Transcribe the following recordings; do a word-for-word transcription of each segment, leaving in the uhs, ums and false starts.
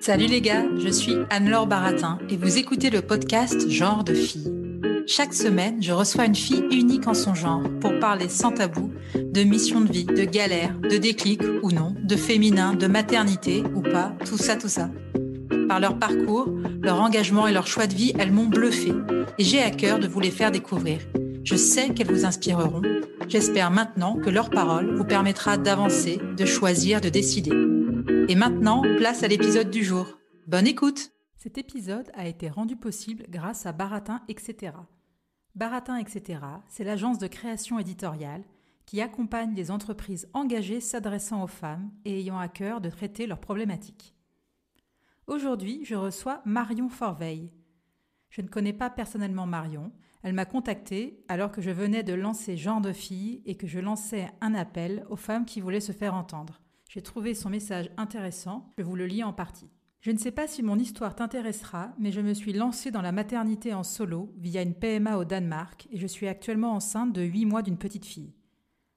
Salut les gars, je suis Anne-Laure Baratin et vous écoutez le podcast Genre de filles. Chaque semaine, je reçois une fille unique en son genre pour parler sans tabou de mission de vie, de galère, de déclic ou non, de féminin, de maternité ou pas, tout ça, tout ça. Par leur parcours, leur engagement et leur choix de vie, elles m'ont bluffée et j'ai à cœur de vous les faire découvrir. Je sais qu'elles vous inspireront. J'espère maintenant que leur parole vous permettra d'avancer, de choisir, de décider. Et maintenant, place à l'épisode du jour. Bonne écoute! Cet épisode a été rendu possible grâce à Baratin et cetera. Baratin et cetera, c'est l'agence de création éditoriale qui accompagne des entreprises engagées s'adressant aux femmes et ayant à cœur de traiter leurs problématiques. Aujourd'hui, je reçois Marion Forveille. Je ne connais pas personnellement Marion. Elle m'a contactée alors que je venais de lancer Genre de filles et que je lançais un appel aux femmes qui voulaient se faire entendre. J'ai trouvé son message intéressant, je vous le lis en partie. Je ne sais pas si mon histoire t'intéressera, mais je me suis lancée dans la maternité en solo via une P M A au Danemark et je suis actuellement enceinte de huit mois d'une petite fille.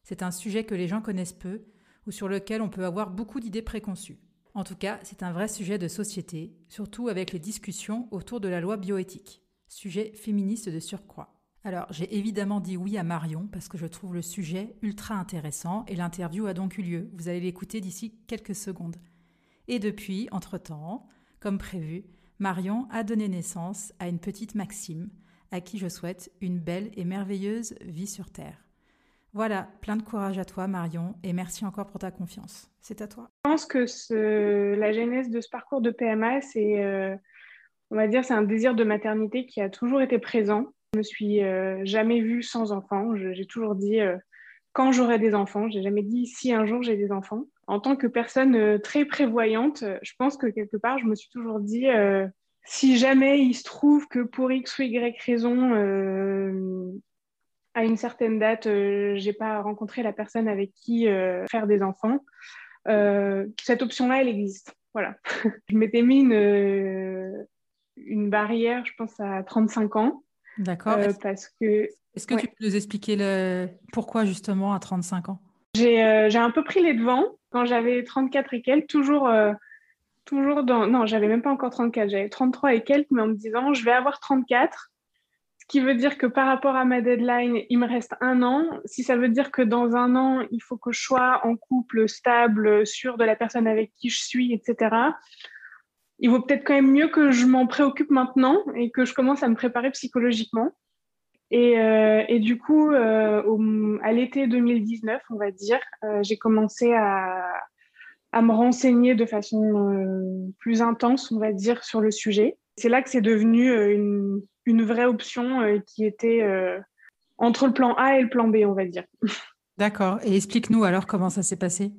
C'est un sujet que les gens connaissent peu ou sur lequel on peut avoir beaucoup d'idées préconçues. En tout cas, c'est un vrai sujet de société, surtout avec les discussions autour de la loi bioéthique. Sujet féministe de surcroît. Alors, j'ai évidemment dit oui à Marion parce que je trouve le sujet ultra intéressant et l'interview a donc eu lieu. Vous allez l'écouter d'ici quelques secondes. Et depuis, entre-temps, comme prévu, Marion a donné naissance à une petite Maxime à qui je souhaite une belle et merveilleuse vie sur Terre. Voilà, plein de courage à toi Marion et merci encore pour ta confiance. C'est à toi. Je pense que ce, la genèse de ce parcours de P M A, c'est... Euh... On va dire c'est un désir de maternité qui a toujours été présent. Je me suis euh, jamais vue sans enfant. Je, j'ai toujours dit euh, quand j'aurai des enfants. J'ai jamais dit si un jour j'ai des enfants. En tant que personne euh, très prévoyante, je pense que quelque part je me suis toujours dit euh, si jamais il se trouve que pour X ou Y raison, euh, à une certaine date, euh, j'ai pas rencontré la personne avec qui euh, faire des enfants, euh, cette option-là elle existe. Voilà. Je m'étais mis une euh, une barrière, je pense, à trente-cinq ans. D'accord. Euh, parce que... Est-ce que ouais. tu peux nous expliquer le... pourquoi, justement, à trente-cinq ans ? J'ai, euh, j'ai un peu pris les devants quand j'avais trente-quatre et quelques, toujours, euh, toujours dans... Non, j'avais même pas encore trente-quatre, j'avais trente-trois et quelques, mais en me disant, je vais avoir trente-quatre, ce qui veut dire que par rapport à ma deadline, il me reste un an. Si ça veut dire que dans un an, il faut que je sois en couple stable, sûre de la personne avec qui je suis, et cetera, il vaut peut-être quand même mieux que je m'en préoccupe maintenant et que je commence à me préparer psychologiquement. Et, euh, et du coup, euh, au, à l'été deux mille dix-neuf, on va dire, euh, j'ai commencé à, à me renseigner de façon euh, plus intense, on va dire, sur le sujet. C'est là que c'est devenu une, une vraie option euh, qui était euh, entre le plan A et le plan B, on va dire. D'accord. Et explique-nous alors comment ça s'est passé ?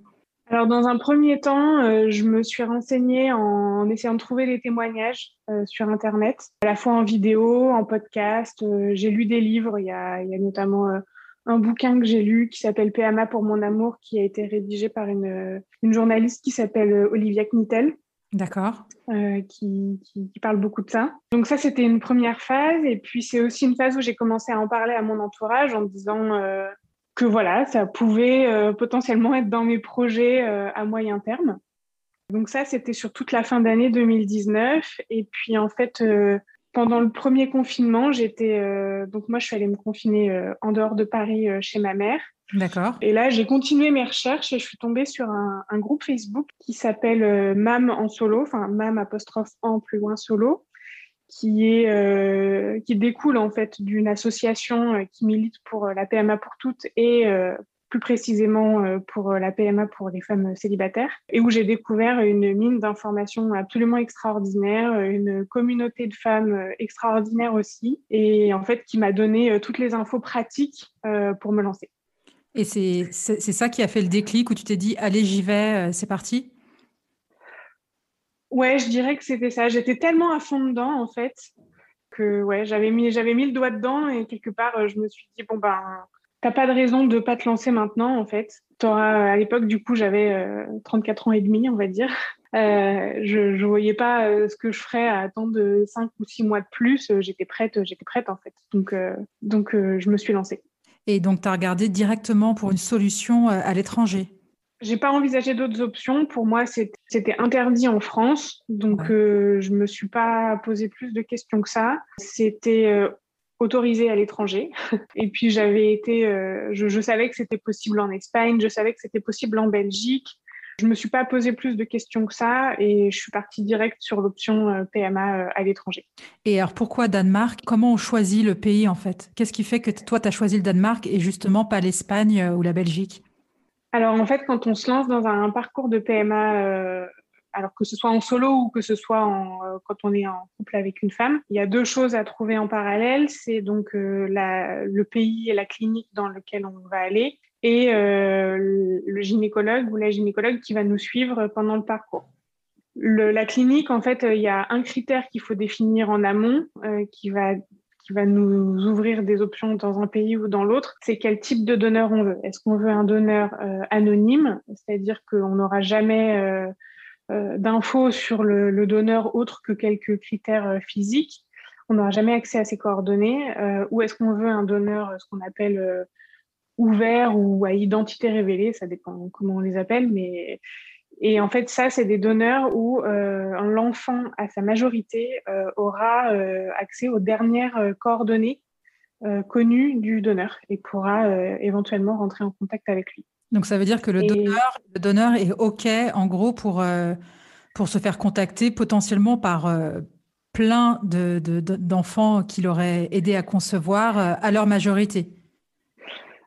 Alors, dans un premier temps, euh, je me suis renseignée en essayant de trouver des témoignages euh, sur Internet, à la fois en vidéo, en podcast. Euh, j'ai lu des livres. Il y a, il y a notamment euh, un bouquin que j'ai lu qui s'appelle P M A pour mon amour, qui a été rédigé par une, une journaliste qui s'appelle Olivia Knittel. D'accord. Euh, qui, qui, qui parle beaucoup de ça. Donc ça, c'était une première phase. Et puis, c'est aussi une phase où j'ai commencé à en parler à mon entourage en me disant... Euh, que voilà, ça pouvait euh, potentiellement être dans mes projets euh, à moyen terme. Donc ça, c'était sur toute la fin d'année deux mille dix-neuf. Et puis en fait, euh, pendant le premier confinement, j'étais... Euh, donc moi, je suis allée me confiner euh, en dehors de Paris euh, chez ma mère. D'accord. Et là, j'ai continué mes recherches et je suis tombée sur un, un groupe Facebook qui s'appelle euh, Mam'en Solo, enfin Mam apostrophe en plus loin Solo, qui est euh, qui découle en fait d'une association qui milite pour la P M A pour toutes et euh, plus précisément pour la P M A pour les femmes célibataires, et où j'ai découvert une mine d'informations absolument extraordinaire, une communauté de femmes extraordinaire aussi, et en fait qui m'a donné toutes les infos pratiques pour me lancer. Et c'est, c'est, c'est ça qui a fait le déclic, où tu t'es dit « Allez, j'y vais, c'est parti ». Ouais, je dirais que c'était ça. J'étais tellement à fond dedans, en fait, que ouais, j'avais mis, j'avais mis le doigt dedans, et quelque part, je me suis dit « Bon, ben, t'as pas de raison de pas te lancer maintenant, en fait. » T'auras, à l'époque, du coup, j'avais euh, trente-quatre ans et demi, on va dire. Euh, je, je voyais pas euh, ce que je ferais à attendre cinq ou six mois de plus. J'étais prête, j'étais prête, en fait. Donc, euh, donc euh, je me suis lancée. Et donc, tu as regardé directement pour une solution à l'étranger? Je n'ai pas envisagé d'autres options. Pour moi, c'était interdit en France. Donc, ouais. euh, je ne me suis pas posé plus de questions que ça. C'était euh, autorisé à l'étranger. Et puis, j'avais été, euh, je, je savais que c'était possible en Espagne. Je savais que c'était possible en Belgique. Je ne me suis pas posé plus de questions que ça. Et je suis partie direct sur l'option euh, P M A euh, à l'étranger. Et alors, pourquoi Danemark? Comment on choisit le pays, en fait? Qu'est-ce qui fait que t- toi, tu as choisi le Danemark et justement pas l'Espagne euh, ou la Belgique? Alors, en fait, quand on se lance dans un, un parcours de P M A, euh, alors que ce soit en solo ou que ce soit en, euh, quand on est en couple avec une femme, il y a deux choses à trouver en parallèle. C'est donc euh, la, le pays et la clinique dans lequel on va aller, et euh, le gynécologue ou la gynécologue qui va nous suivre pendant le parcours. Le, la clinique, en fait, il y a un critère qu'il faut définir en amont, euh, qui va, qui va nous ouvrir des options dans un pays ou dans l'autre, c'est quel type de donneur on veut. Est-ce qu'on veut un donneur euh, anonyme, c'est-à-dire qu'on n'aura jamais euh, euh, d'infos sur le, le donneur autre que quelques critères euh, physiques, on n'aura jamais accès à ses coordonnées, euh, ou est-ce qu'on veut un donneur, ce qu'on appelle... Euh, ouvert ou à identité révélée, ça dépend comment on les appelle, mais et en fait ça c'est des donneurs où euh, l'enfant à sa majorité euh, aura euh, accès aux dernières euh, coordonnées euh, connues du donneur et pourra euh, éventuellement rentrer en contact avec lui. Donc ça veut dire que le, et... donneur, le donneur est OK en gros pour, euh, pour se faire contacter potentiellement par euh, plein de, de, de, d'enfants qu'il aurait aidé à concevoir euh, à leur majorité.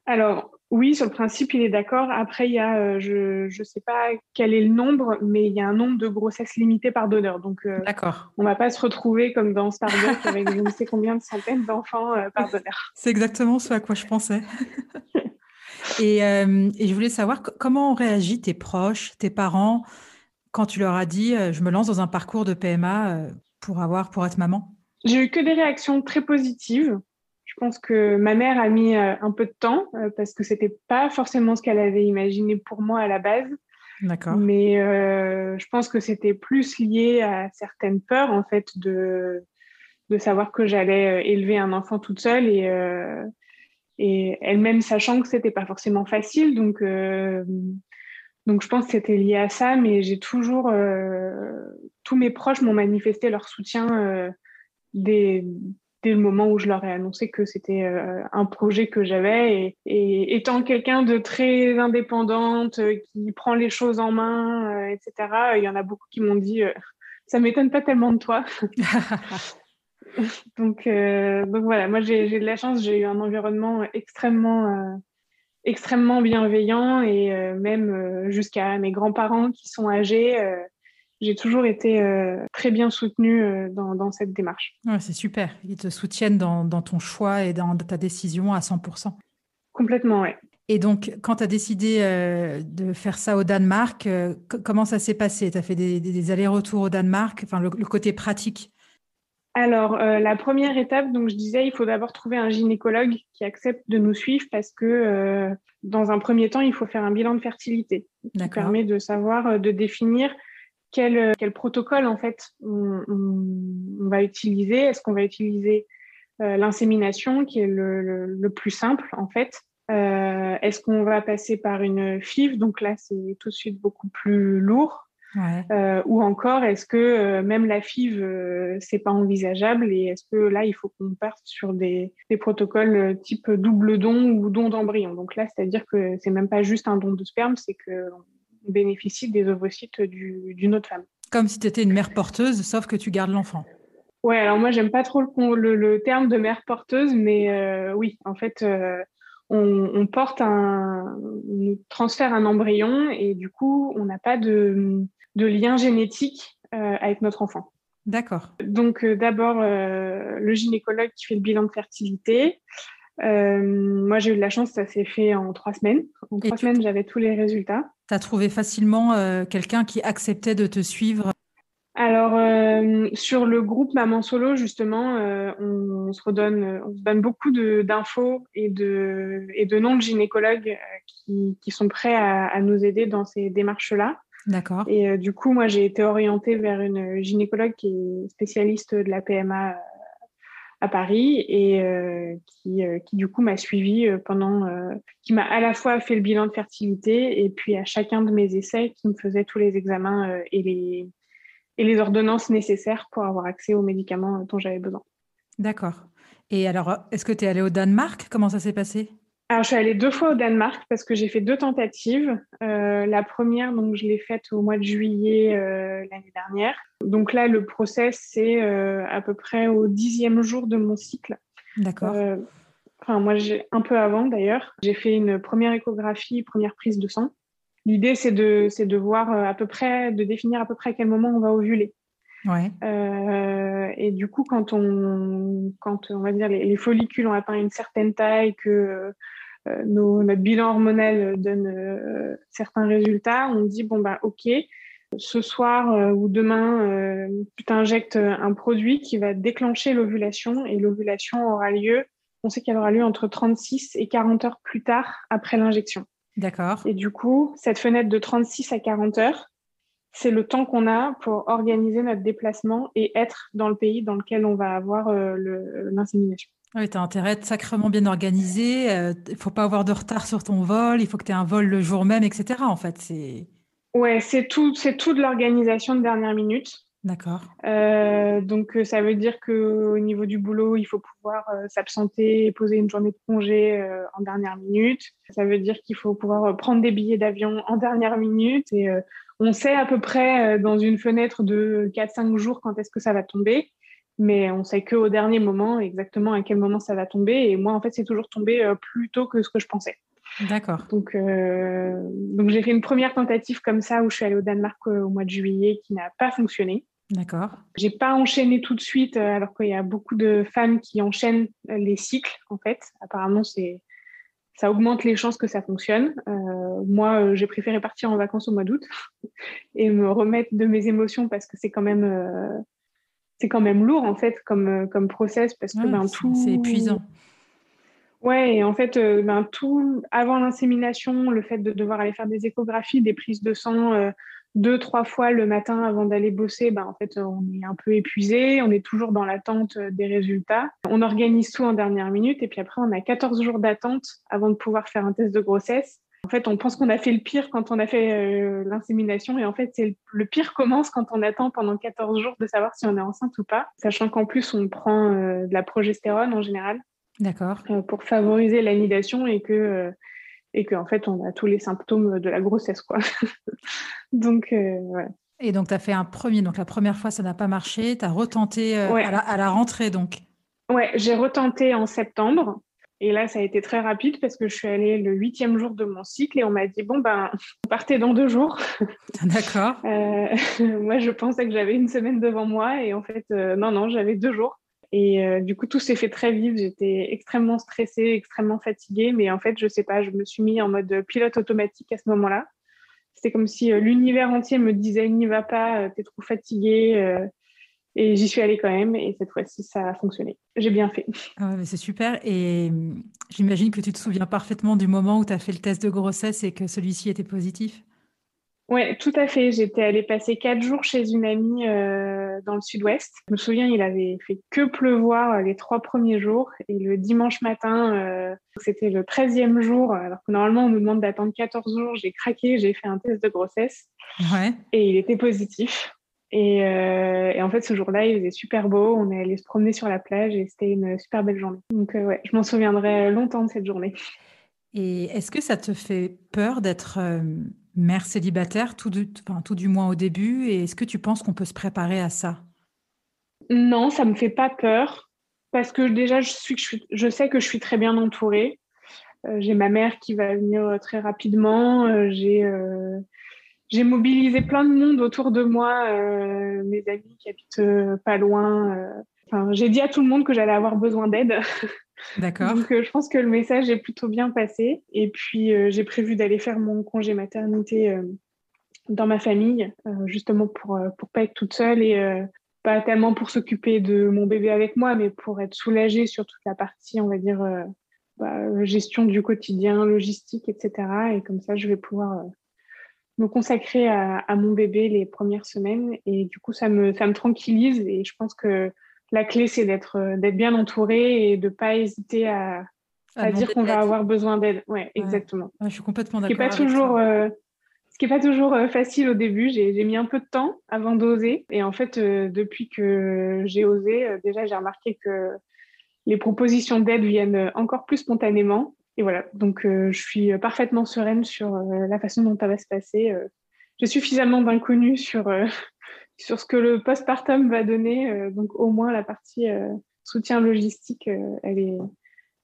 Alors, oui, sur le principe, il est d'accord. Après, il y a, euh, je ne sais pas quel est le nombre, mais il y a un nombre de grossesses limitées par donneur. Donc, euh, d'accord. On ne va pas se retrouver comme dans Starbucks avec je ne sais combien de centaines d'enfants euh, par donneur. C'est exactement ce à quoi je pensais. et, euh, et je voulais savoir c- comment ont réagi tes proches, tes parents, quand tu leur as dit euh, « je me lance dans un parcours de P M A pour, avoir, pour être maman ». J'ai eu que des réactions très positives. Je pense que ma mère a mis un peu de temps parce que c'était pas forcément ce qu'elle avait imaginé pour moi à la base. D'accord. Mais euh, je pense que c'était plus lié à certaines peurs en fait de de savoir que j'allais élever un enfant toute seule et euh, et elle-même sachant que c'était pas forcément facile donc euh, donc je pense que c'était lié à ça. Mais j'ai toujours euh, tous mes proches m'ont manifesté leur soutien euh, des dès le moment où je leur ai annoncé que c'était euh, un projet que j'avais. Et, et étant quelqu'un de très indépendante, euh, qui prend les choses en main, euh, et cetera, il euh, y en a beaucoup qui m'ont dit euh, « ça ne m'étonne pas tellement de toi ». donc, euh, donc voilà, moi j'ai, j'ai de la chance, j'ai eu un environnement extrêmement, euh, extrêmement bienveillant et euh, même euh, jusqu'à mes grands-parents qui sont âgés, euh, j'ai toujours été euh, très bien soutenue euh, dans, dans cette démarche. Ouais, c'est super. Ils te soutiennent dans, dans ton choix et dans ta décision à cent pour cent. Complètement, oui. Et donc, quand tu as décidé euh, de faire ça au Danemark, euh, c- comment ça s'est passé? Tu as fait des, des, des allers-retours au Danemark, enfin, le, le côté pratique? Alors, euh, la première étape, donc je disais, il faut d'abord trouver un gynécologue qui accepte de nous suivre parce que, euh, dans un premier temps, il faut faire un bilan de fertilité. D'accord. Qui permet de savoir, de définir... Quel, quel protocole, en fait, on, on, on va utiliser? Est-ce qu'on va utiliser euh, l'insémination, qui est le, le, le plus simple, en fait? Euh, est-ce qu'on va passer par une F I V? Donc là, c'est tout de suite beaucoup plus lourd. Ouais. Euh, ou encore, est-ce que euh, même la F I V, euh, c'est pas envisageable? Et est-ce que là, il faut qu'on parte sur des, des protocoles euh, type double don ou don d'embryon? Donc là, c'est-à-dire que c'est même pas juste un don de sperme, c'est que... bénéficie des ovocytes du, d'une autre femme. Comme si tu étais une mère porteuse, sauf que tu gardes l'enfant. Ouais, alors moi, j'aime pas trop le, le, le terme de mère porteuse, mais euh, oui, en fait, euh, on, on porte un, on transfère un embryon et du coup, on n'a pas de, de lien génétique euh, avec notre enfant. D'accord. Donc, euh, d'abord, euh, le gynécologue qui fait le bilan de fertilité. Euh, moi, j'ai eu de la chance, ça s'est fait en trois semaines. En trois semaines, j'avais tous les résultats. Tu as trouvé facilement euh, quelqu'un qui acceptait de te suivre? Alors, euh, sur le groupe Mam'en Solo, justement, euh, on, on se redonne, on se donne beaucoup de, d'infos et de, et de noms de gynécologues euh, qui, qui sont prêts à, à nous aider dans ces démarches-là. D'accord. Et euh, du coup, moi, j'ai été orientée vers une gynécologue qui est spécialiste de la P M A à Paris et euh, qui, euh, qui, du coup, m'a suivie pendant... Euh, qui m'a à la fois fait le bilan de fertilité et puis à chacun de mes essais, qui me faisait tous les examens euh, et les... et les ordonnances nécessaires pour avoir accès aux médicaments dont j'avais besoin. D'accord. Et alors, est-ce que tu es allée au Danemark? Comment ça s'est passé? Alors, je suis allée deux fois au Danemark parce que j'ai fait deux tentatives. Euh, la première, donc, je l'ai faite au mois de juillet euh, l'année dernière. Donc là, le process, c'est euh, à peu près au dixième jour de mon cycle. D'accord. Euh, enfin, moi, j'ai, un peu avant d'ailleurs. J'ai fait une première échographie, première prise de sang. L'idée, c'est de, c'est de voir à peu près, de définir à peu près à quel moment on va ovuler. Ouais. Euh, et du coup, quand on, quand on va dire les, les follicules ont atteint une certaine taille, que euh, nos, notre bilan hormonal donne euh, certains résultats, on dit bon bah ok, ce soir euh, ou demain, euh, tu t'injectes un produit qui va déclencher l'ovulation et l'ovulation aura lieu. On sait qu'elle aura lieu entre trente-six et quarante heures plus tard après l'injection. D'accord. Et du coup, cette fenêtre de trente-six à quarante heures, c'est le temps qu'on a pour organiser notre déplacement et être dans le pays dans lequel on va avoir euh, le, l'insémination. Oui, tu as intérêt à être sacrément bien organisé. Il euh, ne faut pas avoir de retard sur ton vol. Il faut que tu aies un vol le jour même, et cetera. En fait, c'est... Oui, c'est tout, c'est tout de l'organisation de dernière minute. D'accord. Euh, donc, ça veut dire qu'au niveau du boulot, il faut pouvoir euh, s'absenter et poser une journée de congé euh, en dernière minute. Ça veut dire qu'il faut pouvoir euh, prendre des billets d'avion en dernière minute. Et euh, on sait à peu près euh, dans une fenêtre de quatre à cinq jours quand est-ce que ça va tomber. Mais on sait qu'au dernier moment, exactement à quel moment ça va tomber. Et moi, en fait, c'est toujours tombé euh, plus tôt que ce que je pensais. D'accord. Donc, euh, donc, j'ai fait une première tentative comme ça où je suis allée au Danemark euh, au mois de juillet qui n'a pas fonctionné. D'accord. J'ai pas enchaîné tout de suite, alors qu'il y a beaucoup de femmes qui enchaînent les cycles, en fait. Apparemment, c'est... ça augmente les chances que ça fonctionne. Euh, moi, j'ai préféré partir en vacances au mois d'août et me remettre de mes émotions parce que c'est quand même, euh... c'est quand même lourd, en fait, comme, comme process. Parce que, ouais, ben, tout... c'est épuisant. Ouais, et en fait, euh, ben, tout avant l'insémination, le fait de devoir aller faire des échographies, des prises de sang... Euh... deux, trois fois le matin avant d'aller bosser, bah en fait, on est un peu épuisé, on est toujours dans l'attente des résultats. On organise tout en dernière minute et puis après, on a quatorze jours d'attente avant de pouvoir faire un test de grossesse. En fait, on pense qu'on a fait le pire quand on a fait euh, l'insémination et en fait, c'est le pire commence quand on attend pendant quatorze jours de savoir si on est enceinte ou pas, sachant qu'en plus, on prend euh, de la progestérone en général. D'accord. Euh, pour favoriser l'anidation et que... Euh, et qu'en fait, on a tous les symptômes de la grossesse, quoi. donc, euh, ouais. Et donc, tu as fait un premier. Donc, la première fois, ça n'a pas marché. Tu as retenté euh, ouais. à, la, à la rentrée, donc. Ouais, j'ai retenté en septembre. Et là, ça a été très rapide parce que je suis allée le huitième jour de mon cycle et on m'a dit, bon, ben, vous partez dans deux jours. D'accord. euh, moi, je pensais que j'avais une semaine devant moi et en fait, euh, non, non, j'avais deux jours. Et euh, du coup, tout s'est fait très vite. J'étais extrêmement stressée, extrêmement fatiguée. Mais en fait, je sais pas, je me suis mis en mode pilote automatique à ce moment-là. C'était comme si euh, l'univers entier me disait « n'y va pas, euh, t'es trop fatiguée euh, ». Et j'y suis allée quand même. Et cette fois-ci, ça a fonctionné. J'ai bien fait. Ah ouais, mais c'est super. Et j'imagine que tu te souviens parfaitement du moment où tu as fait le test de grossesse et que celui-ci était positif. Oui, tout à fait. J'étais allée passer quatre jours chez une amie euh, dans le sud-ouest. Je me souviens, il avait fait que pleuvoir les trois premiers jours. Et le dimanche matin, euh, c'était le treizième jour. Alors que normalement, on nous demande d'attendre quatorze jours. J'ai craqué, j'ai fait un test de grossesse. Ouais. Et il était positif. Et, euh, et en fait, ce jour-là, il faisait super beau. On est allé se promener sur la plage et c'était une super belle journée. Donc, euh, ouais, je m'en souviendrai longtemps de cette journée. Et est-ce que ça te fait peur d'être... Euh... mère célibataire, tout du, enfin, tout du moins au début, et est-ce que tu penses qu'on peut se préparer à ça? Non, ça ne me fait pas peur, parce que déjà, je, suis, je, suis, je sais que je suis très bien entourée. Euh, j'ai ma mère qui va venir très rapidement. Euh, j'ai, euh, j'ai mobilisé plein de monde autour de moi, euh, mes amis qui habitent euh, pas loin. Euh, Enfin, j'ai dit à tout le monde que j'allais avoir besoin d'aide. D'accord. Donc, euh, je pense que le message est plutôt bien passé. Et puis, euh, j'ai prévu d'aller faire mon congé maternité euh, dans ma famille, euh, justement pour ne pas être toute seule et euh, pas tellement pour s'occuper de mon bébé avec moi, mais pour être soulagée sur toute la partie, on va dire, euh, bah, gestion du quotidien, logistique, et cetera. Et comme ça, je vais pouvoir... Euh, me consacrer à, à mon bébé les premières semaines. Et du coup, ça me, ça me tranquillise. Et je pense que la clé, c'est d'être, d'être bien entourée et de ne pas hésiter à, à, à dire qu'on va avoir besoin d'aide. Oui, ouais. Exactement. Ouais, je suis complètement d'accord. Ce qui n'est pas toujours, euh, ce qui est pas toujours facile au début. J'ai, j'ai mis un peu de temps avant d'oser. Et en fait, euh, depuis que j'ai osé, euh, déjà, j'ai remarqué que les propositions d'aide viennent encore plus spontanément. Et voilà, donc euh, je suis parfaitement sereine sur euh, la façon dont ça va se passer. Euh, j'ai suffisamment d'inconnus sur, euh, sur ce que le postpartum va donner. Euh, donc au moins, la partie euh, soutien logistique, euh, elle, est,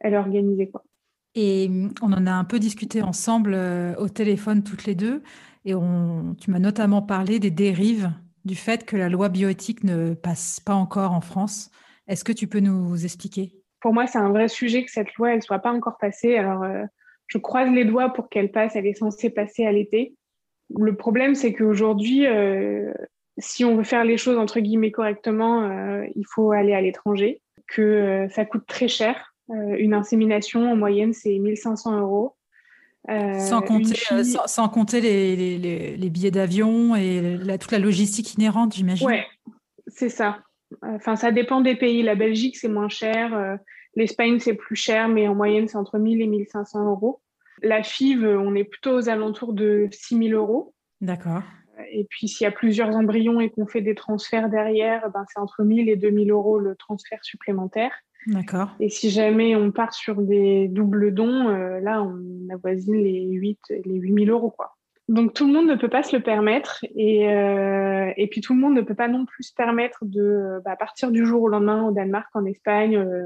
elle est organisée, quoi. Et on en a un peu discuté ensemble euh, au téléphone toutes les deux. Et on, tu m'as notamment parlé des dérives du fait que la loi bioéthique ne passe pas encore en France. Est-ce que tu peux nous expliquer ? Pour moi, c'est un vrai sujet que cette loi, elle ne soit pas encore passée. Alors, euh, je croise les doigts pour qu'elle passe. Elle est censée passer à l'été. Le problème, c'est qu'aujourd'hui, euh, si on veut faire les choses, entre guillemets, correctement, euh, il faut aller à l'étranger, que euh, ça coûte très cher. Euh, une insémination, en moyenne, c'est mille cinq cents euros. Euh, sans, compter, fille... euh, sans, sans compter les, les, les, les billets d'avion et la, toute la logistique inhérente, j'imagine. Oui, c'est ça. Enfin, ça dépend des pays. La Belgique, c'est moins cher. Euh, L'Espagne, c'est plus cher, mais en moyenne, c'est entre mille et mille cinq cents euros. La F I V, on est plutôt aux alentours de six mille euros. D'accord. Et puis, s'il y a plusieurs embryons et qu'on fait des transferts derrière, ben, c'est entre mille et deux mille euros le transfert supplémentaire. D'accord. Et si jamais on part sur des doubles dons, euh, là, on avoisine les huit mille euros, quoi. Donc, tout le monde ne peut pas se le permettre. Et, euh, et puis, tout le monde ne peut pas non plus se permettre de bah, partir du jour au lendemain au Danemark, en Espagne euh,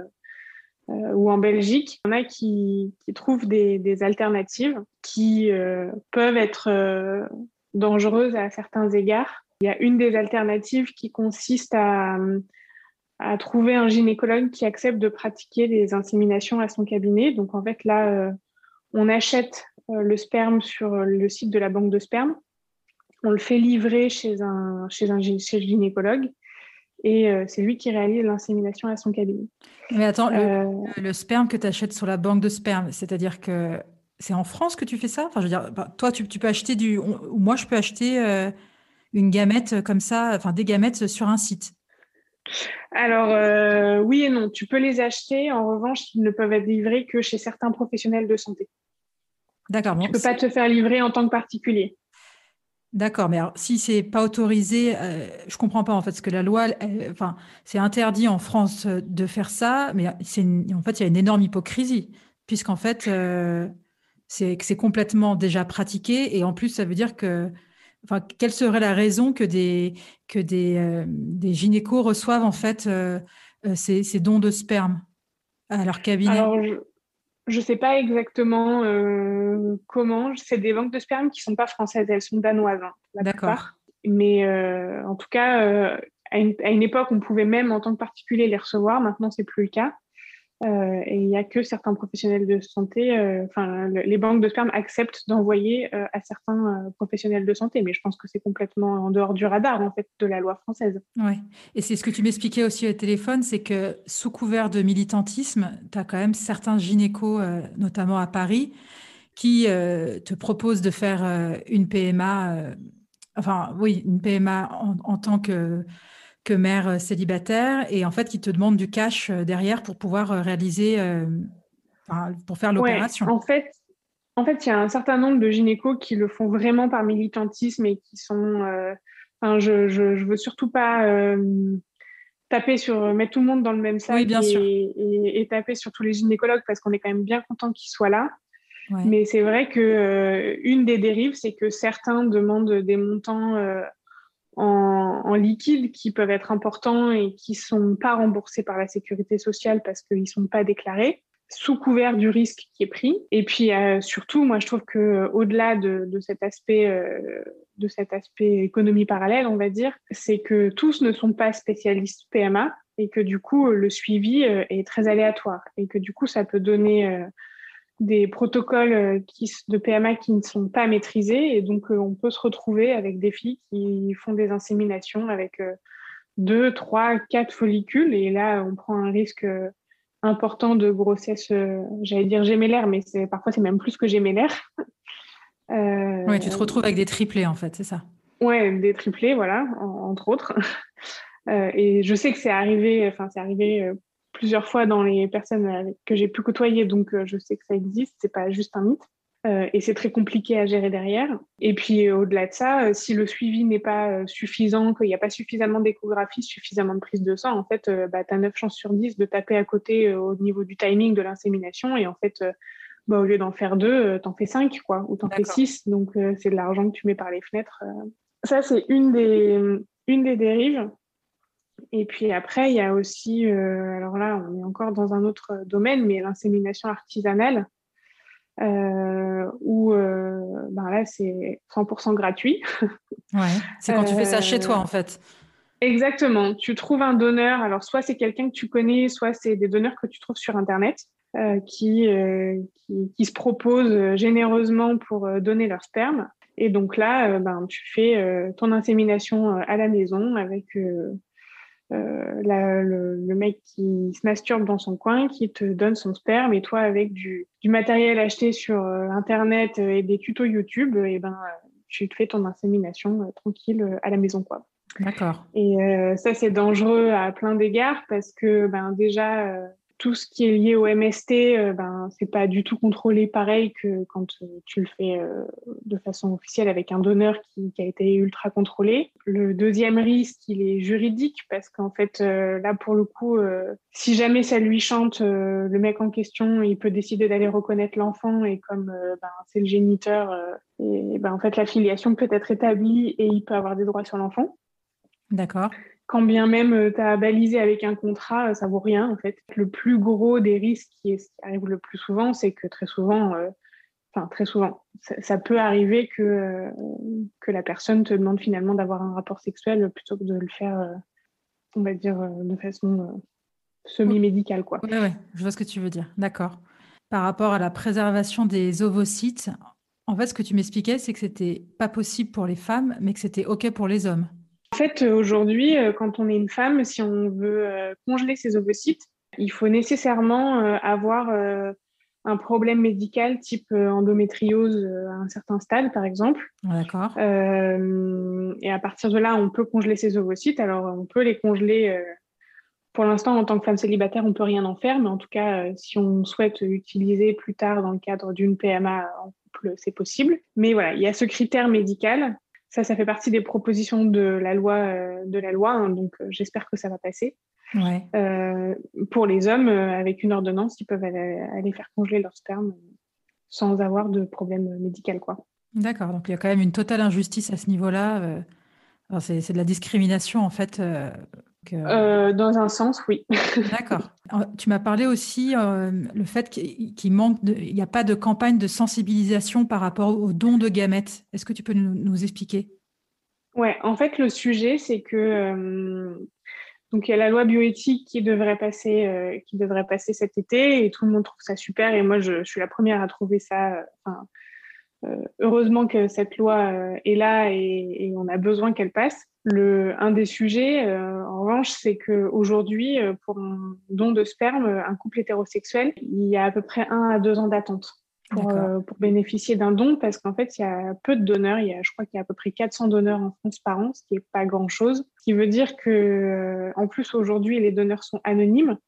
euh, ou en Belgique. Il y en a qui, qui trouvent des, des alternatives qui euh, peuvent être euh, dangereuses à certains égards. Il y a une des alternatives qui consiste à, à trouver un gynécologue qui accepte de pratiquer des inséminations à son cabinet. Donc, en fait, là, euh, on achète... le sperme sur le site de la banque de sperme. On le fait livrer chez un, chez un chez le gynécologue et euh, c'est lui qui réalise l'insémination à son cabinet. Mais attends, euh... le, le sperme que tu achètes sur la banque de sperme, c'est-à-dire que c'est en France que tu fais ça ? Enfin, je veux dire, bah, toi, tu, tu peux acheter du... On, moi, je peux acheter euh, une gamète comme ça, enfin des gamètes sur un site. Alors, euh, oui et non. Tu peux les acheter. En revanche, ils ne peuvent être livrés que chez certains professionnels de santé. D'accord, bon, tu ne peux c'est... pas te faire livrer en tant que particulier. D'accord, mais alors, si ce n'est pas autorisé, euh, je ne comprends pas en fait, parce que la loi, elle, enfin, c'est interdit en France de faire ça, mais c'est une... en fait, il y a une énorme hypocrisie, puisqu'en fait, euh, c'est, c'est complètement déjà pratiqué, et en plus, ça veut dire que, enfin, quelle serait la raison que des, que des, euh, des gynécos reçoivent en fait euh, ces, ces dons de sperme à leur cabinet? Alors, je... Je ne sais pas exactement euh, comment. C'est des banques de sperme qui ne sont pas françaises, elles sont danoises. Hein, la D'accord. plupart. Mais euh, en tout cas, euh, à, une, à une époque, on pouvait même en tant que particulier les recevoir. Maintenant, ce n'est plus le cas. Euh, et il n'y a que certains professionnels de santé. Euh, enfin, le, les banques de sperme acceptent d'envoyer euh, à certains euh, professionnels de santé. Mais je pense que c'est complètement en dehors du radar, en fait, de la loi française. Ouais. Et c'est ce que tu m'expliquais aussi au téléphone, c'est que sous couvert de militantisme, tu as quand même certains gynécos, euh, notamment à Paris, qui euh, te proposent de faire euh, une P M A, euh, enfin, oui, une P M A en, en tant que... que mère célibataire, et en fait qui te demande du cash derrière pour pouvoir réaliser, euh, enfin, pour faire l'opération. Ouais, en fait, en fait, il y a un certain nombre de gynécos qui le font vraiment par militantisme et qui sont. Euh, enfin, je, je je veux surtout pas euh, taper sur mettre tout le monde dans le même sac oui, bien et, sûr. Et, et taper sur tous les gynécologues parce qu'on est quand même bien content qu'ils soient là. Ouais. Mais c'est vrai que euh, une des dérives, c'est que certains demandent des montants. Euh, En, en liquide qui peuvent être importants et qui ne sont pas remboursés par la sécurité sociale parce qu'ils ne sont pas déclarés. sous couvert du risque qui est pris. Et puis euh, surtout, moi, je trouve que au-delà de, de cet aspect, euh, de cet aspect économie parallèle, on va dire, c'est que tous ne sont pas spécialistes P M A et que du coup, le suivi euh, est très aléatoire et que du coup, ça peut donner euh, des protocoles qui, de P M A qui ne sont pas maîtrisés et donc euh, on peut se retrouver avec des filles qui font des inséminations avec euh, deux, trois, quatre follicules et là, on prend un risque euh, important de grossesse, euh, j'allais dire gémellaire, mais c'est, parfois c'est même plus que gémellaire. Euh, oui, tu te retrouves avec des triplés en fait, c'est ça? Oui, des triplés, voilà, en, entre autres. Euh, et je sais que c'est arrivé, enfin c'est arrivé euh, plusieurs fois dans les personnes avec, que j'ai pu côtoyer, donc euh, je sais que ça existe, c'est pas juste un mythe. Euh, et c'est très compliqué à gérer derrière. Et puis euh, au-delà de ça, euh, si le suivi n'est pas euh, suffisant, qu'il n'y a pas suffisamment d'échographie, suffisamment de prise de sang, en fait, euh, bah, tu as neuf chances sur dix de taper à côté euh, au niveau du timing de l'insémination. Et en fait, euh, bah, au lieu d'en faire deux, euh, t'en fais cinq, quoi, ou t'en D'accord. fais six. Donc, euh, c'est de l'argent que tu mets par les fenêtres. Euh. Ça, c'est une des, une des dérives. Et puis après, il y a aussi, euh, alors là, on est encore dans un autre domaine, mais l'insémination artisanale. Euh, où euh, ben là c'est cent pour cent gratuit. Ouais, c'est quand euh, tu fais ça chez toi en fait. Exactement, tu trouves un donneur, alors soit c'est quelqu'un que tu connais, soit c'est des donneurs que tu trouves sur internet euh, qui, euh, qui, qui se proposent généreusement pour euh, donner leur sperme. Et donc là, euh, ben, tu fais euh, ton insémination euh, à la maison avec euh, euh, la, le, le mec qui se masturbe dans son coin, qui te donne son sperme, et toi avec du, du matériel acheté sur euh, internet et des tutos YouTube, et ben tu te fais ton insémination euh, tranquille euh, à la maison, quoi. D'accord. Et euh, ça c'est dangereux à plein d'égards parce que ben déjà euh, tout ce qui est lié au M S T, euh, ben c'est pas du tout contrôlé pareil que quand euh, tu le fais euh, de façon officielle avec un donneur qui, qui a été ultra contrôlé. Le deuxième risque, il est juridique parce qu'en fait euh, là pour le coup, euh, si jamais ça lui chante, euh, le mec en question, il peut décider d'aller reconnaître l'enfant et comme euh, ben c'est le géniteur, euh, et ben en fait la filiation peut être établie et il peut avoir des droits sur l'enfant. D'accord. Quand bien même tu as balisé avec un contrat, ça vaut rien en fait. Le plus gros des risques qui, est, qui arrive le plus souvent, c'est que très souvent, euh, enfin très souvent, ça, ça peut arriver que, euh, que la personne te demande finalement d'avoir un rapport sexuel plutôt que de le faire, euh, on va dire, euh, de façon euh, semi-médicale, quoi. Oui, oui, je vois ce que tu veux dire. D'accord. Par rapport à la préservation des ovocytes, en fait, ce que tu m'expliquais, c'est que c'était pas possible pour les femmes, mais que c'était OK pour les hommes. En fait, aujourd'hui, quand on est une femme, si on veut congeler ses ovocytes, il faut nécessairement avoir un problème médical type endométriose à un certain stade, par exemple. D'accord. Euh, et à partir de là, on peut congeler ses ovocytes. Alors, on peut les congeler. Pour l'instant, en tant que femme célibataire, on ne peut rien en faire. Mais en tout cas, si on souhaite utiliser plus tard dans le cadre d'une P M A en couple, c'est possible. Mais voilà, il y a ce critère médical. Ça, ça fait partie des propositions de la loi, euh, de la loi hein, donc euh, j'espère que ça va passer. Ouais. Euh, pour les hommes, euh, avec une ordonnance, ils peuvent aller, aller faire congeler leur sperme sans avoir de problème médical, quoi. D'accord, donc il y a quand même une totale injustice à ce niveau-là. Euh... Alors, c'est, c'est de la discrimination, en fait. Euh, que... euh, dans un sens, oui. D'accord. Alors, tu m'as parlé aussi euh, le fait qu'il manque, de, il n'y a pas de campagne de sensibilisation par rapport aux dons de gamètes. Est-ce que tu peux nous, nous expliquer ? Ouais. En fait, le sujet, c'est que euh, donc il y a la loi bioéthique qui devrait passer, euh, qui devrait passer cet été, et tout le monde trouve ça super. Et moi, je, je suis la première à trouver ça. Euh, Euh, heureusement que cette loi euh, est là et, et on a besoin qu'elle passe. Le, un des sujets, euh, en revanche, c'est qu'aujourd'hui, euh, pour un don de sperme, un couple hétérosexuel, il y a à peu près un à deux ans d'attente pour, euh, pour bénéficier d'un don parce qu'en fait, il y a peu de donneurs. Il y a, je crois qu'il y a à peu près quatre cents donneurs en France par an, ce qui n'est pas grand-chose. Ce qui veut dire que, euh, en plus, aujourd'hui, les donneurs sont anonymes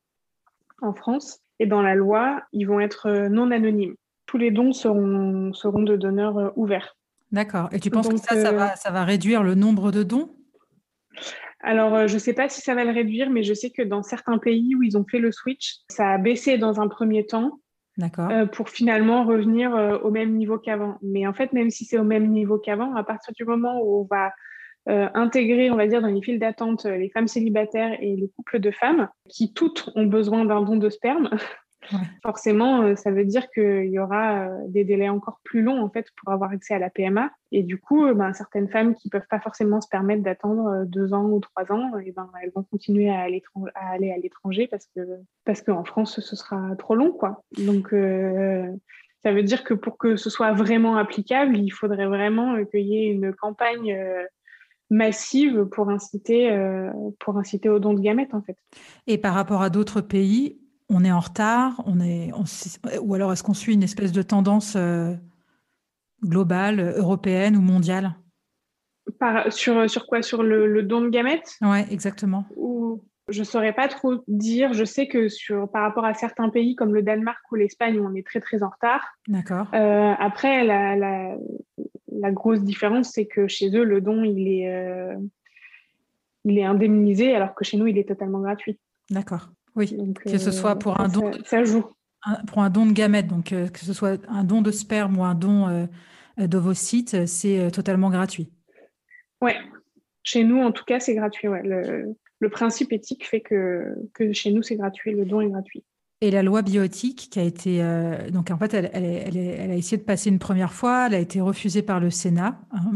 en France et dans la loi, ils vont être non anonymes. Tous les dons seront, seront de donneurs euh, ouverts. D'accord. Et tu penses Donc, que ça, ça va, ça va réduire le nombre de dons ? Alors, euh, je ne sais pas si ça va le réduire, mais je sais que dans certains pays où ils ont fait le switch, ça a baissé dans un premier temps. D'accord. Euh, pour finalement revenir euh, au même niveau qu'avant. Mais en fait, même si c'est au même niveau qu'avant, à partir du moment où on va euh, intégrer, on va dire, dans les files d'attente, les femmes célibataires et les couples de femmes, qui toutes ont besoin d'un don de sperme... Ouais. Forcément, ça veut dire qu'il y aura des délais encore plus longs en fait, pour avoir accès à la P M A. Et du coup, ben, certaines femmes qui ne peuvent pas forcément se permettre d'attendre deux ans ou trois ans, et ben, elles vont continuer à, à aller à l'étranger parce que, parce qu'en France, ce sera trop long, quoi. Donc, euh, ça veut dire que pour que ce soit vraiment applicable, il faudrait vraiment qu'il y ait une campagne... Euh, massive pour inciter, euh, pour inciter au don de gamètes, en fait. Et par rapport à d'autres pays, on est en retard, on est, on, ou alors est-ce qu'on suit une espèce de tendance euh, globale, européenne ou mondiale ? Par, sur, sur quoi ? Sur le, le don de gamètes ? Oui, exactement. Ou, je ne saurais pas trop dire. Je sais que sur, par rapport à certains pays comme le Danemark ou l'Espagne, on est très, très en retard. D'accord. Euh, après, la... la La grosse différence, c'est que chez eux, le don, il est, euh, il est indemnisé, alors que chez nous, il est totalement gratuit. D'accord, oui. Donc, que ce euh, soit pour un don, ça, de, ça joue. Un, pour un don de gamètes, donc euh, que ce soit un don de sperme ou un don euh, d'ovocytes, c'est euh, totalement gratuit. Ouais. Chez nous, en tout cas, c'est gratuit. Ouais. Le, le principe éthique fait que, que chez nous, c'est gratuit. Le don est gratuit. Et la loi bioéthique qui a été... Euh, donc, en fait, elle, elle, elle, elle a essayé de passer une première fois. Elle a été refusée par le Sénat. Hein,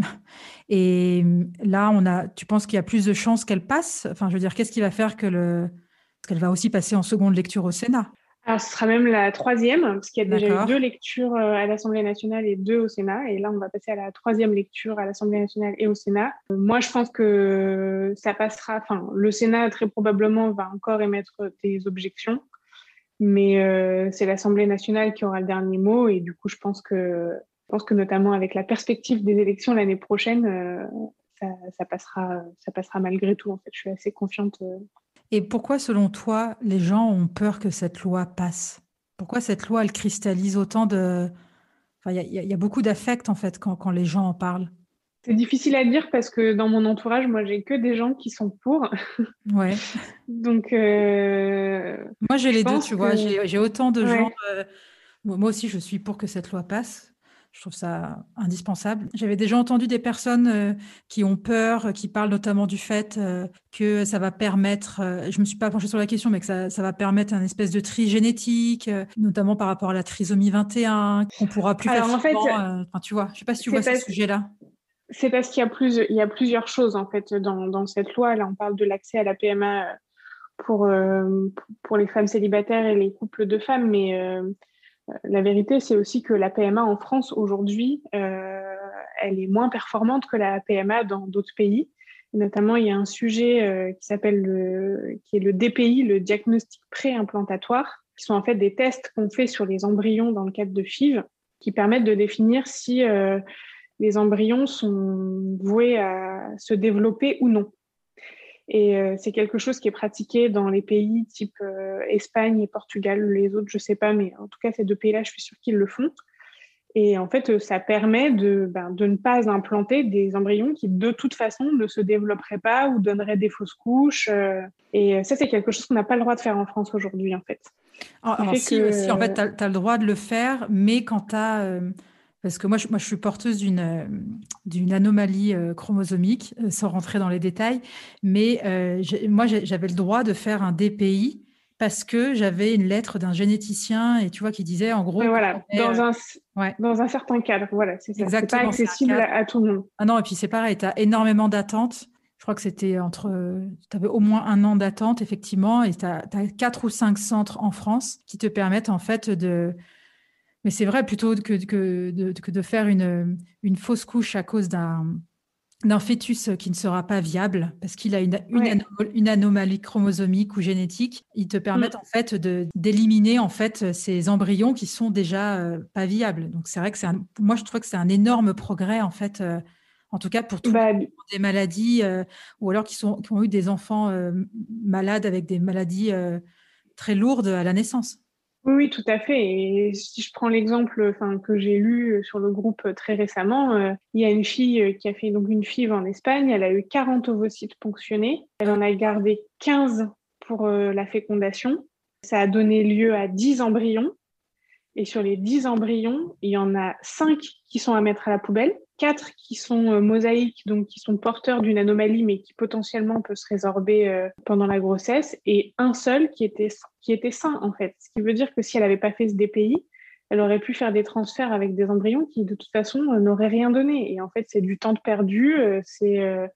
et là, on a, tu penses qu'il y a plus de chances qu'elle passe ? Enfin, je veux dire, qu'est-ce qui va faire que le... qu'elle va aussi passer en seconde lecture au Sénat ? Alors, ce sera même la troisième, parce qu'il y a déjà D'accord. eu deux lectures à l'Assemblée nationale et deux au Sénat. Et là, on va passer à la troisième lecture à l'Assemblée nationale et au Sénat. Moi, je pense que ça passera... Enfin, le Sénat, très probablement, va encore émettre des objections. Mais euh, c'est l'Assemblée nationale qui aura le dernier mot. Et du coup, je pense que, je pense que notamment avec la perspective des élections l'année prochaine, euh, ça, ça, passera, ça passera malgré tout. En fait, je suis assez confiante. Et pourquoi, selon toi, les gens ont peur que cette loi passe ? Pourquoi cette loi, elle cristallise autant de... Enfin, il y, y a beaucoup d'affect, en fait, quand, quand les gens en parlent. C'est difficile à dire parce que dans mon entourage, moi, j'ai que des gens qui sont pour. Ouais. Donc, euh, moi, j'ai les deux, tu que... vois. J'ai, j'ai autant de ouais. gens. Euh, moi aussi, je suis pour que cette loi passe. Je trouve ça indispensable. J'avais déjà entendu des personnes euh, qui ont peur, qui parlent notamment du fait euh, que ça va permettre, euh, je ne me suis pas penchée sur la question, mais que ça, ça va permettre un espèce de tri génétique, euh, notamment par rapport à la trisomie vingt et un, qu'on pourra plus Alors, facilement... En fait, euh, enfin, tu vois, je ne sais pas si tu vois pas... ce sujet-là. C'est parce qu'il y a, plus, il y a plusieurs choses, en fait, dans, dans cette loi. Là, on parle de l'accès à la P M A pour, euh, pour les femmes célibataires et les couples de femmes. Mais euh, la vérité, c'est aussi que la P M A en France, aujourd'hui, euh, elle est moins performante que la P M A dans d'autres pays. Et notamment, il y a un sujet euh, qui s'appelle le, qui est le D P I, le diagnostic préimplantatoire, qui sont en fait des tests qu'on fait sur les embryons dans le cadre de F I V, qui permettent de définir si... Euh, les embryons sont voués à se développer ou non. Et euh, c'est quelque chose qui est pratiqué dans les pays type euh, Espagne et Portugal, les autres, je ne sais pas, mais en tout cas, ces deux pays-là, je suis sûre qu'ils le font. Et en fait, ça permet de, ben, de ne pas implanter des embryons qui, de toute façon, ne se développeraient pas ou donneraient des fausses couches. Euh, et ça, c'est quelque chose qu'on n'a pas le droit de faire en France aujourd'hui, en fait. Alors, alors, fait si, que... si, en fait, tu as le droit de le faire, mais quand tu as... Euh... Parce que moi je, moi, je suis porteuse d'une, d'une anomalie euh, chromosomique, euh, sans rentrer dans les détails, mais euh, j'ai, moi, j'ai, j'avais le droit de faire un D P I parce que j'avais une lettre d'un généticien et tu vois, qui disait en gros… Voilà, avait, dans, un, euh, ouais. dans un certain cadre, voilà, c'est ça. Exactement, c'est pas accessible à, à tout le monde. Ah non, et puis c'est pareil, tu as énormément d'attentes. Je crois que c'était entre... Tu avais au moins un an d'attente, effectivement, et tu as quatre ou cinq centres en France qui te permettent en fait de... Mais c'est vrai, plutôt que, que, de, que de faire une, une fausse couche à cause d'un, d'un fœtus qui ne sera pas viable, parce qu'il a une, une, ouais. anom- une anomalie chromosomique ou génétique, ils te permettent mmh. en fait de, d'éliminer en fait ces embryons qui sont déjà euh, pas viables. Donc c'est vrai que c'est un, moi je trouve que c'est un énorme progrès en fait, euh, en tout cas pour tous bah, des maladies euh, ou alors qui, sont, qui ont eu des enfants euh, malades avec des maladies euh, très lourdes à la naissance. Oui, tout à fait. Et si je prends l'exemple que j'ai lu sur le groupe très récemment, euh, il y a une fille qui a fait donc une F I V en Espagne, elle a eu quarante ovocytes ponctionnés, elle en a gardé quinze pour euh, la fécondation, ça a donné lieu à dix embryons, Et sur les dix embryons, il y en a cinq qui sont à mettre à la poubelle, quatre qui sont euh, mosaïques, donc qui sont porteurs d'une anomalie, mais qui potentiellement peut se résorber euh, pendant la grossesse, et un seul qui était, qui était sain, en fait. Ce qui veut dire que si elle n'avait pas fait ce D P I, elle aurait pu faire des transferts avec des embryons qui, de toute façon, euh, n'auraient rien donné. Et en fait, c'est du temps perdu, euh, c'est... Euh,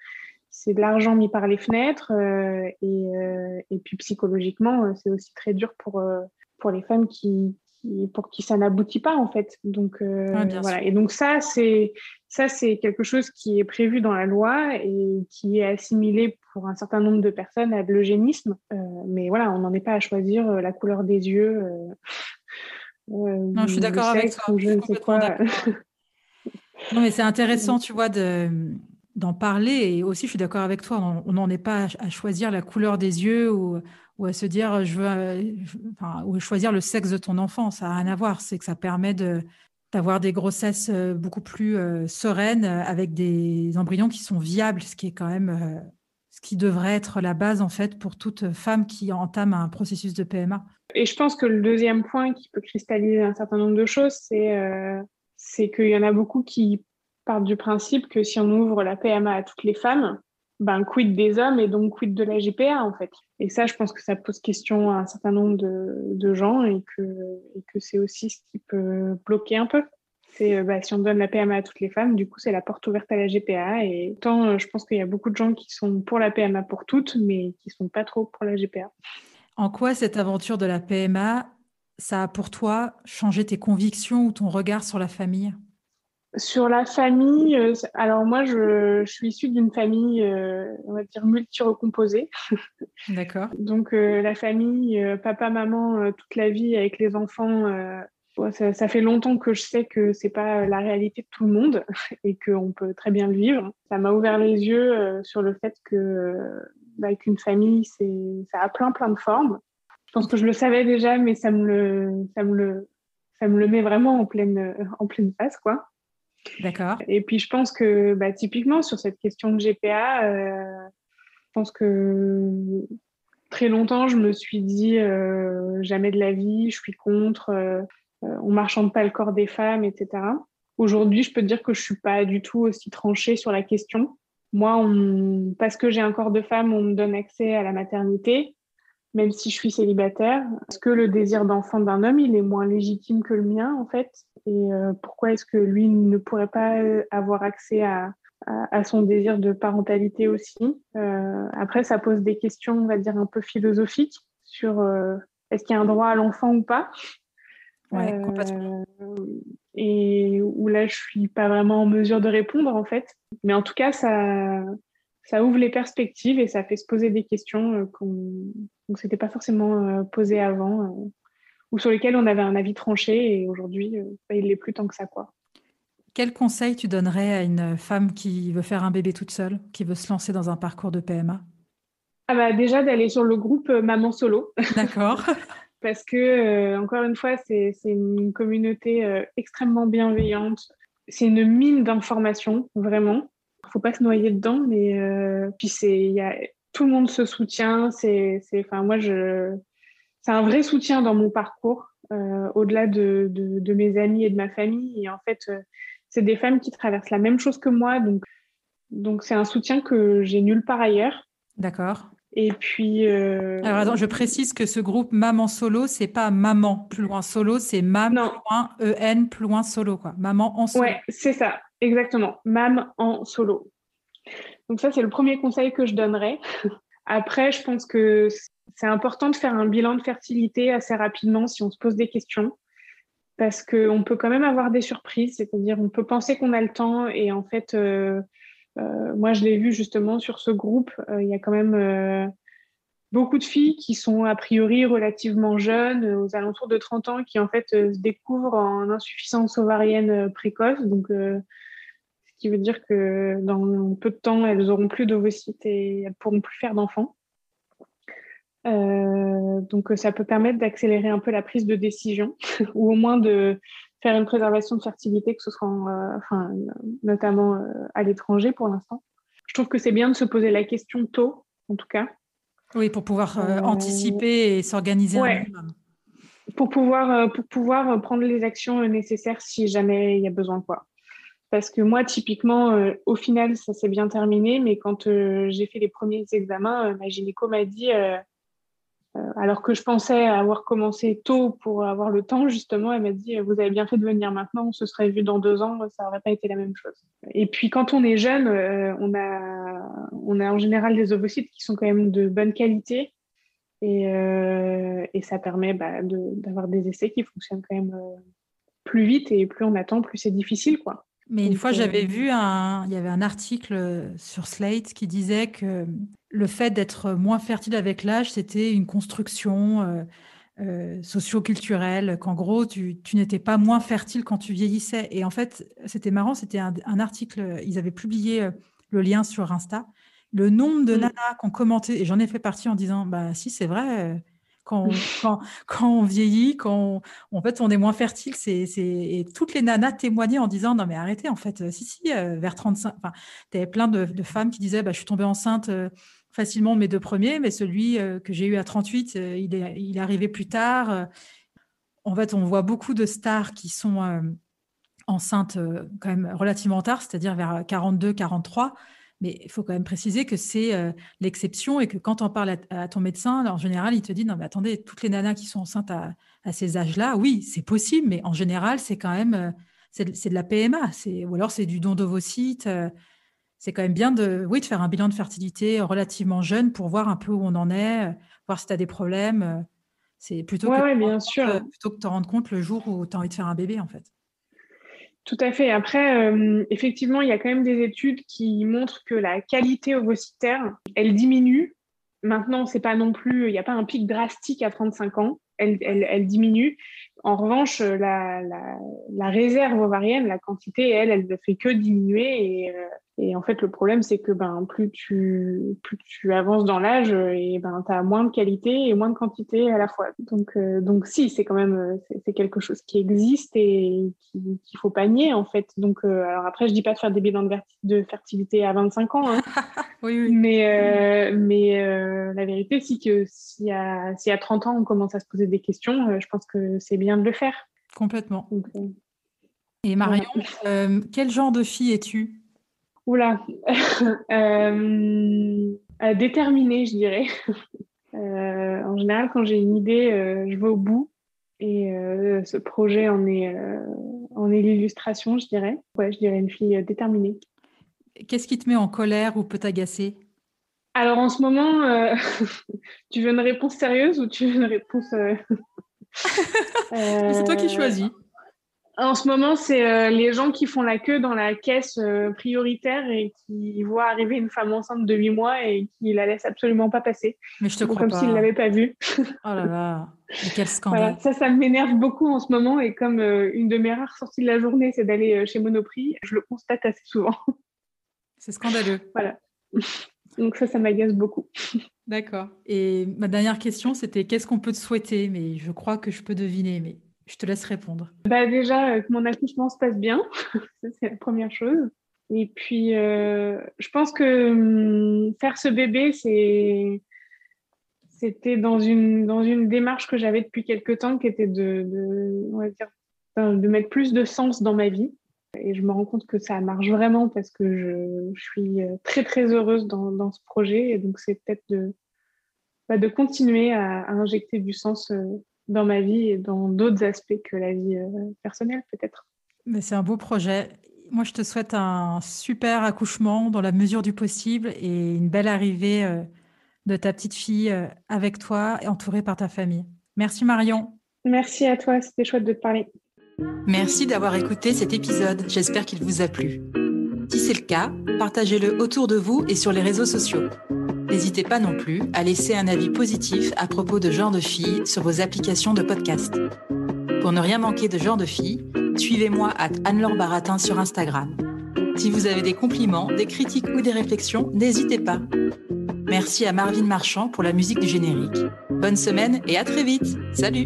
c'est de l'argent mis par les fenêtres euh, et, euh, et puis psychologiquement, euh, c'est aussi très dur pour, euh, pour les femmes qui, qui, pour qui ça n'aboutit pas, en fait. Donc, euh, ah, voilà. Et donc ça c'est, ça, c'est quelque chose qui est prévu dans la loi et qui est assimilé pour un certain nombre de personnes à de l'eugénisme. Euh, mais voilà, on n'en est pas à choisir la couleur des yeux. Euh, non, euh, je suis d'accord avec ça. Je ne sais quoi. Non, mais c'est intéressant, tu vois, de... d'en parler. Et aussi, je suis d'accord avec toi, on n'en est pas à choisir la couleur des yeux ou, ou à se dire, je veux, je, enfin, ou choisir le sexe de ton enfant. Ça n'a rien à voir. C'est que ça permet de, d'avoir des grossesses beaucoup plus euh, sereines avec des embryons qui sont viables, ce qui est quand même euh, ce qui devrait être la base, en fait, pour toute femme qui entame un processus de P M A. Et je pense que le deuxième point qui peut cristalliser un certain nombre de choses, c'est, euh, c'est qu'il y en a beaucoup qui part du principe que si on ouvre la P M A à toutes les femmes, ben quid des hommes et donc quid de la G P A, en fait. Et ça, je pense que ça pose question à un certain nombre de, de gens et que, et que c'est aussi ce qui peut bloquer un peu. C'est ben, si on donne la P M A à toutes les femmes, du coup, c'est la porte ouverte à la G P A. Et tant, je pense qu'il y a beaucoup de gens qui sont pour la P M A pour toutes, mais qui sont pas trop pour la G P A. En quoi cette aventure de la P M A, ça a pour toi changé tes convictions ou ton regard sur la famille ? Sur la famille, alors moi, je, je suis issue d'une famille, euh, on va dire, multi-recomposée. D'accord. Donc, euh, la famille, euh, papa, maman, euh, toute la vie avec les enfants, euh, ça, ça fait longtemps que je sais que c'est pas la réalité de tout le monde et qu'on peut très bien le vivre. Ça m'a ouvert les yeux euh, sur le fait que, euh, bah, qu'une famille, c'est, ça a plein, plein de formes. Je pense que je le savais déjà, mais ça me le, ça me le, ça me le met vraiment en pleine, en pleine face, quoi. D'accord. Et puis, je pense que, bah, typiquement, sur cette question de G P A, euh, je pense que très longtemps, je me suis dit euh, jamais de la vie, je suis contre, euh, on ne marchande pas le corps des femmes, et cetera. Aujourd'hui, je peux te dire que je ne suis pas du tout aussi tranchée sur la question. Moi, on, parce que j'ai un corps de femme, on me donne accès à la maternité, même si je suis célibataire. Est-ce que le désir d'enfant d'un homme, il est moins légitime que le mien, en fait ? Et euh, pourquoi est-ce que lui ne pourrait pas avoir accès à, à, à son désir de parentalité aussi ? euh, Après, ça pose des questions, on va dire, un peu philosophiques sur euh, est-ce qu'il y a un droit à l'enfant ou pas ? Ouais, euh, complètement. Et où là, je suis pas vraiment en mesure de répondre, en fait. Mais en tout cas, ça, ça ouvre les perspectives et ça fait se poser des questions euh, qu'on ne s'était pas forcément euh, posées avant. Euh. ou sur lesquels on avait un avis tranché, et aujourd'hui, euh, il ne l'est plus tant que ça, quoi. Quel conseil tu donnerais à une femme qui veut faire un bébé toute seule, qui veut se lancer dans un parcours de P M A ? Ah bah, déjà, d'aller sur le groupe Mam'en Solo. D'accord. Parce que, euh, encore une fois, c'est, c'est une communauté euh, extrêmement bienveillante. C'est une mine d'informations, vraiment. Il ne faut pas se noyer dedans, mais euh, puis c'est, y a, tout le monde se soutient. C'est, c'est, 'fin, moi, je... C'est un vrai soutien dans mon parcours, euh, au-delà de, de, de mes amis et de ma famille. Et en fait, euh, c'est des femmes qui traversent la même chose que moi. Donc, donc c'est un soutien que j'ai nulle part ailleurs. D'accord. Et puis... Euh... Alors, attends, je précise que ce groupe Mam'en Solo, c'est pas Maman plus loin Solo, c'est Mam non. plus loin E N plus loin Solo, quoi. Mam'en en Solo. Ouais, c'est ça, exactement. Mam'en Solo. Donc ça, c'est le premier conseil que je donnerais. Après, je pense que... c'est important de faire un bilan de fertilité assez rapidement si on se pose des questions, parce qu'on peut quand même avoir des surprises, c'est-à-dire on peut penser qu'on a le temps et en fait, euh, euh, moi je l'ai vu justement sur ce groupe, euh, il y a quand même euh, beaucoup de filles qui sont a priori relativement jeunes, aux alentours de trente ans, qui en fait euh, se découvrent en insuffisance ovarienne précoce, donc euh, ce qui veut dire que dans peu de temps, elles n'auront plus d'ovocytes et elles ne pourront plus faire d'enfants. Euh, donc ça peut permettre d'accélérer un peu la prise de décision ou au moins de faire une préservation de fertilité, que ce soit en, euh, enfin, notamment euh, à l'étranger pour l'instant. Je trouve que c'est bien de se poser la question tôt, en tout cas. Oui, pour pouvoir euh, euh, anticiper et s'organiser. Ouais. Un minimum. pour pouvoir, pour pouvoir prendre les actions nécessaires si jamais il y a besoin, quoi. Parce que moi, typiquement, euh, au final, ça s'est bien terminé, mais quand euh, j'ai fait les premiers examens, euh, ma gynéco m'a dit, euh, euh, alors que je pensais avoir commencé tôt pour avoir le temps, justement, elle m'a dit, euh, vous avez bien fait de venir maintenant, on se serait vu dans deux ans, ça n'aurait pas été la même chose. Et puis, quand on est jeune, euh, on a, on a en général des ovocytes qui sont quand même de bonne qualité, et, euh, et ça permet bah, de, d'avoir des essais qui fonctionnent quand même euh, plus vite, et plus on attend, plus c'est difficile, quoi. Mais une fois, j'avais vu un, il y avait un article sur Slate qui disait que le fait d'être moins fertile avec l'âge, c'était une construction euh, euh, socio-culturelle, qu'en gros, tu, tu n'étais pas moins fertile quand tu vieillissais. Et en fait, c'était marrant, c'était un, un article, ils avaient publié le lien sur Insta. Le nombre de nanas mmh. qui ont commenté, et j'en ai fait partie en disant, bah, si, c'est vrai, Quand on, quand, quand on vieillit, quand on, en fait, on est moins fertile, c'est, c'est, et toutes les nanas témoignaient en disant non mais arrêtez, en fait, si si, euh, vers trente-cinq, enfin, t'avais plein de, de femmes qui disaient bah je suis tombée enceinte euh, facilement de mes deux premiers, mais celui euh, que j'ai eu à trente-huit, euh, il est, il est arrivé plus tard. Euh, en fait, on voit beaucoup de stars qui sont euh, enceintes euh, quand même relativement tard, c'est-à-dire vers quarante-deux, quarante-trois. Mais il faut quand même préciser que c'est euh, l'exception et que quand on parle à, à ton médecin, en général, il te dit « Non, mais attendez, toutes les nanas qui sont enceintes à, à ces âges-là, oui, c'est possible, mais en général, c'est quand même euh, c'est, c'est de la P M A. C'est, ou alors, c'est du don d'ovocytes. Euh, c'est quand même bien de, oui, de faire un bilan de fertilité relativement jeune pour voir un peu où on en est, euh, voir si tu as des problèmes. Euh, c'est plutôt ouais, que ouais, bien sûr. Euh, plutôt que de t'en rendre compte le jour où tu as envie de faire un bébé, en fait. Tout à fait. Après, euh, effectivement, il y a quand même des études qui montrent que la qualité ovocytaire, elle diminue. Maintenant, c'est pas non plus, il n'y a pas un pic drastique à trente-cinq ans. Elle, elle, elle diminue. En revanche, la, la, la réserve ovarienne, la quantité, elle, elle ne fait que diminuer. Et, et en fait, le problème, c'est que ben, plus tu, plus tu avances dans l'âge, et ben, tu as moins de qualité et moins de quantité à la fois. Donc, euh, donc si, c'est quand même c'est, c'est quelque chose qui existe et qu'il ne faut pas nier, en fait. Donc, euh, alors après, je ne dis pas de faire des bilans de fertilité à vingt-cinq ans. Hein. oui, oui. Mais, euh, mais euh, la vérité, c'est que si à, si à trente ans, on commence à se poser des questions, euh, je pense que c'est bien de le faire. Complètement. Donc, euh... Et Marion, voilà. euh, quel genre de fille es-tu ? Oula, euh, euh, déterminée, je dirais. Euh, en général, quand j'ai une idée, euh, je vais au bout. Et euh, ce projet en est, euh, en est l'illustration, je dirais. Ouais, je dirais une fille déterminée. Qu'est-ce qui te met en colère ou peut t'agacer ? Alors en ce moment, euh, tu veux une réponse sérieuse ou tu veux une réponse... Euh... euh... C'est toi qui choisis. En ce moment, c'est euh, les gens qui font la queue dans la caisse euh, prioritaire et qui voient arriver une femme enceinte de huit mois et qui la laissent absolument pas passer. Mais je te crois pas. Comme s'ils ne l'avaient pas vue. Oh là là, mais quel scandale. Voilà, ça, ça m'énerve beaucoup en ce moment et comme euh, une de mes rares sorties de la journée, c'est d'aller euh, chez Monoprix, je le constate assez souvent. C'est scandaleux. Voilà. Donc ça, ça m'agace beaucoup. D'accord. Et ma dernière question, c'était qu'est-ce qu'on peut te souhaiter ? Mais je crois que je peux deviner, mais... Je te laisse répondre. Bah déjà, euh, que mon accouchement se passe bien. Ça, c'est la première chose. Et puis, euh, je pense que hum, faire ce bébé, c'est... c'était dans une, dans une démarche que j'avais depuis quelques temps, qui était de, de, on va dire, de mettre plus de sens dans ma vie. Et je me rends compte que ça marche vraiment parce que je, je suis très, très heureuse dans, dans ce projet. Et donc, c'est peut-être de, bah, de continuer à, à injecter du sens euh, dans ma vie et dans d'autres aspects que la vie euh, personnelle, peut-être. Mais c'est un beau projet. Moi, je te souhaite un super accouchement dans la mesure du possible et une belle arrivée euh, de ta petite fille euh, avec toi et entourée par ta famille. Merci Marion. Merci à toi, c'était chouette de te parler. Merci d'avoir écouté cet épisode. J'espère qu'il vous a plu. Si c'est le cas, partagez-le autour de vous et sur les réseaux sociaux. N'hésitez pas non plus à laisser un avis positif à propos de Genre de filles sur vos applications de podcast. Pour ne rien manquer de Genre de filles, suivez-moi à Anne-Laure Baratin sur Instagram. Si vous avez des compliments, des critiques ou des réflexions, n'hésitez pas. Merci à Marvin Marchand pour la musique du générique. Bonne semaine et à très vite. Salut !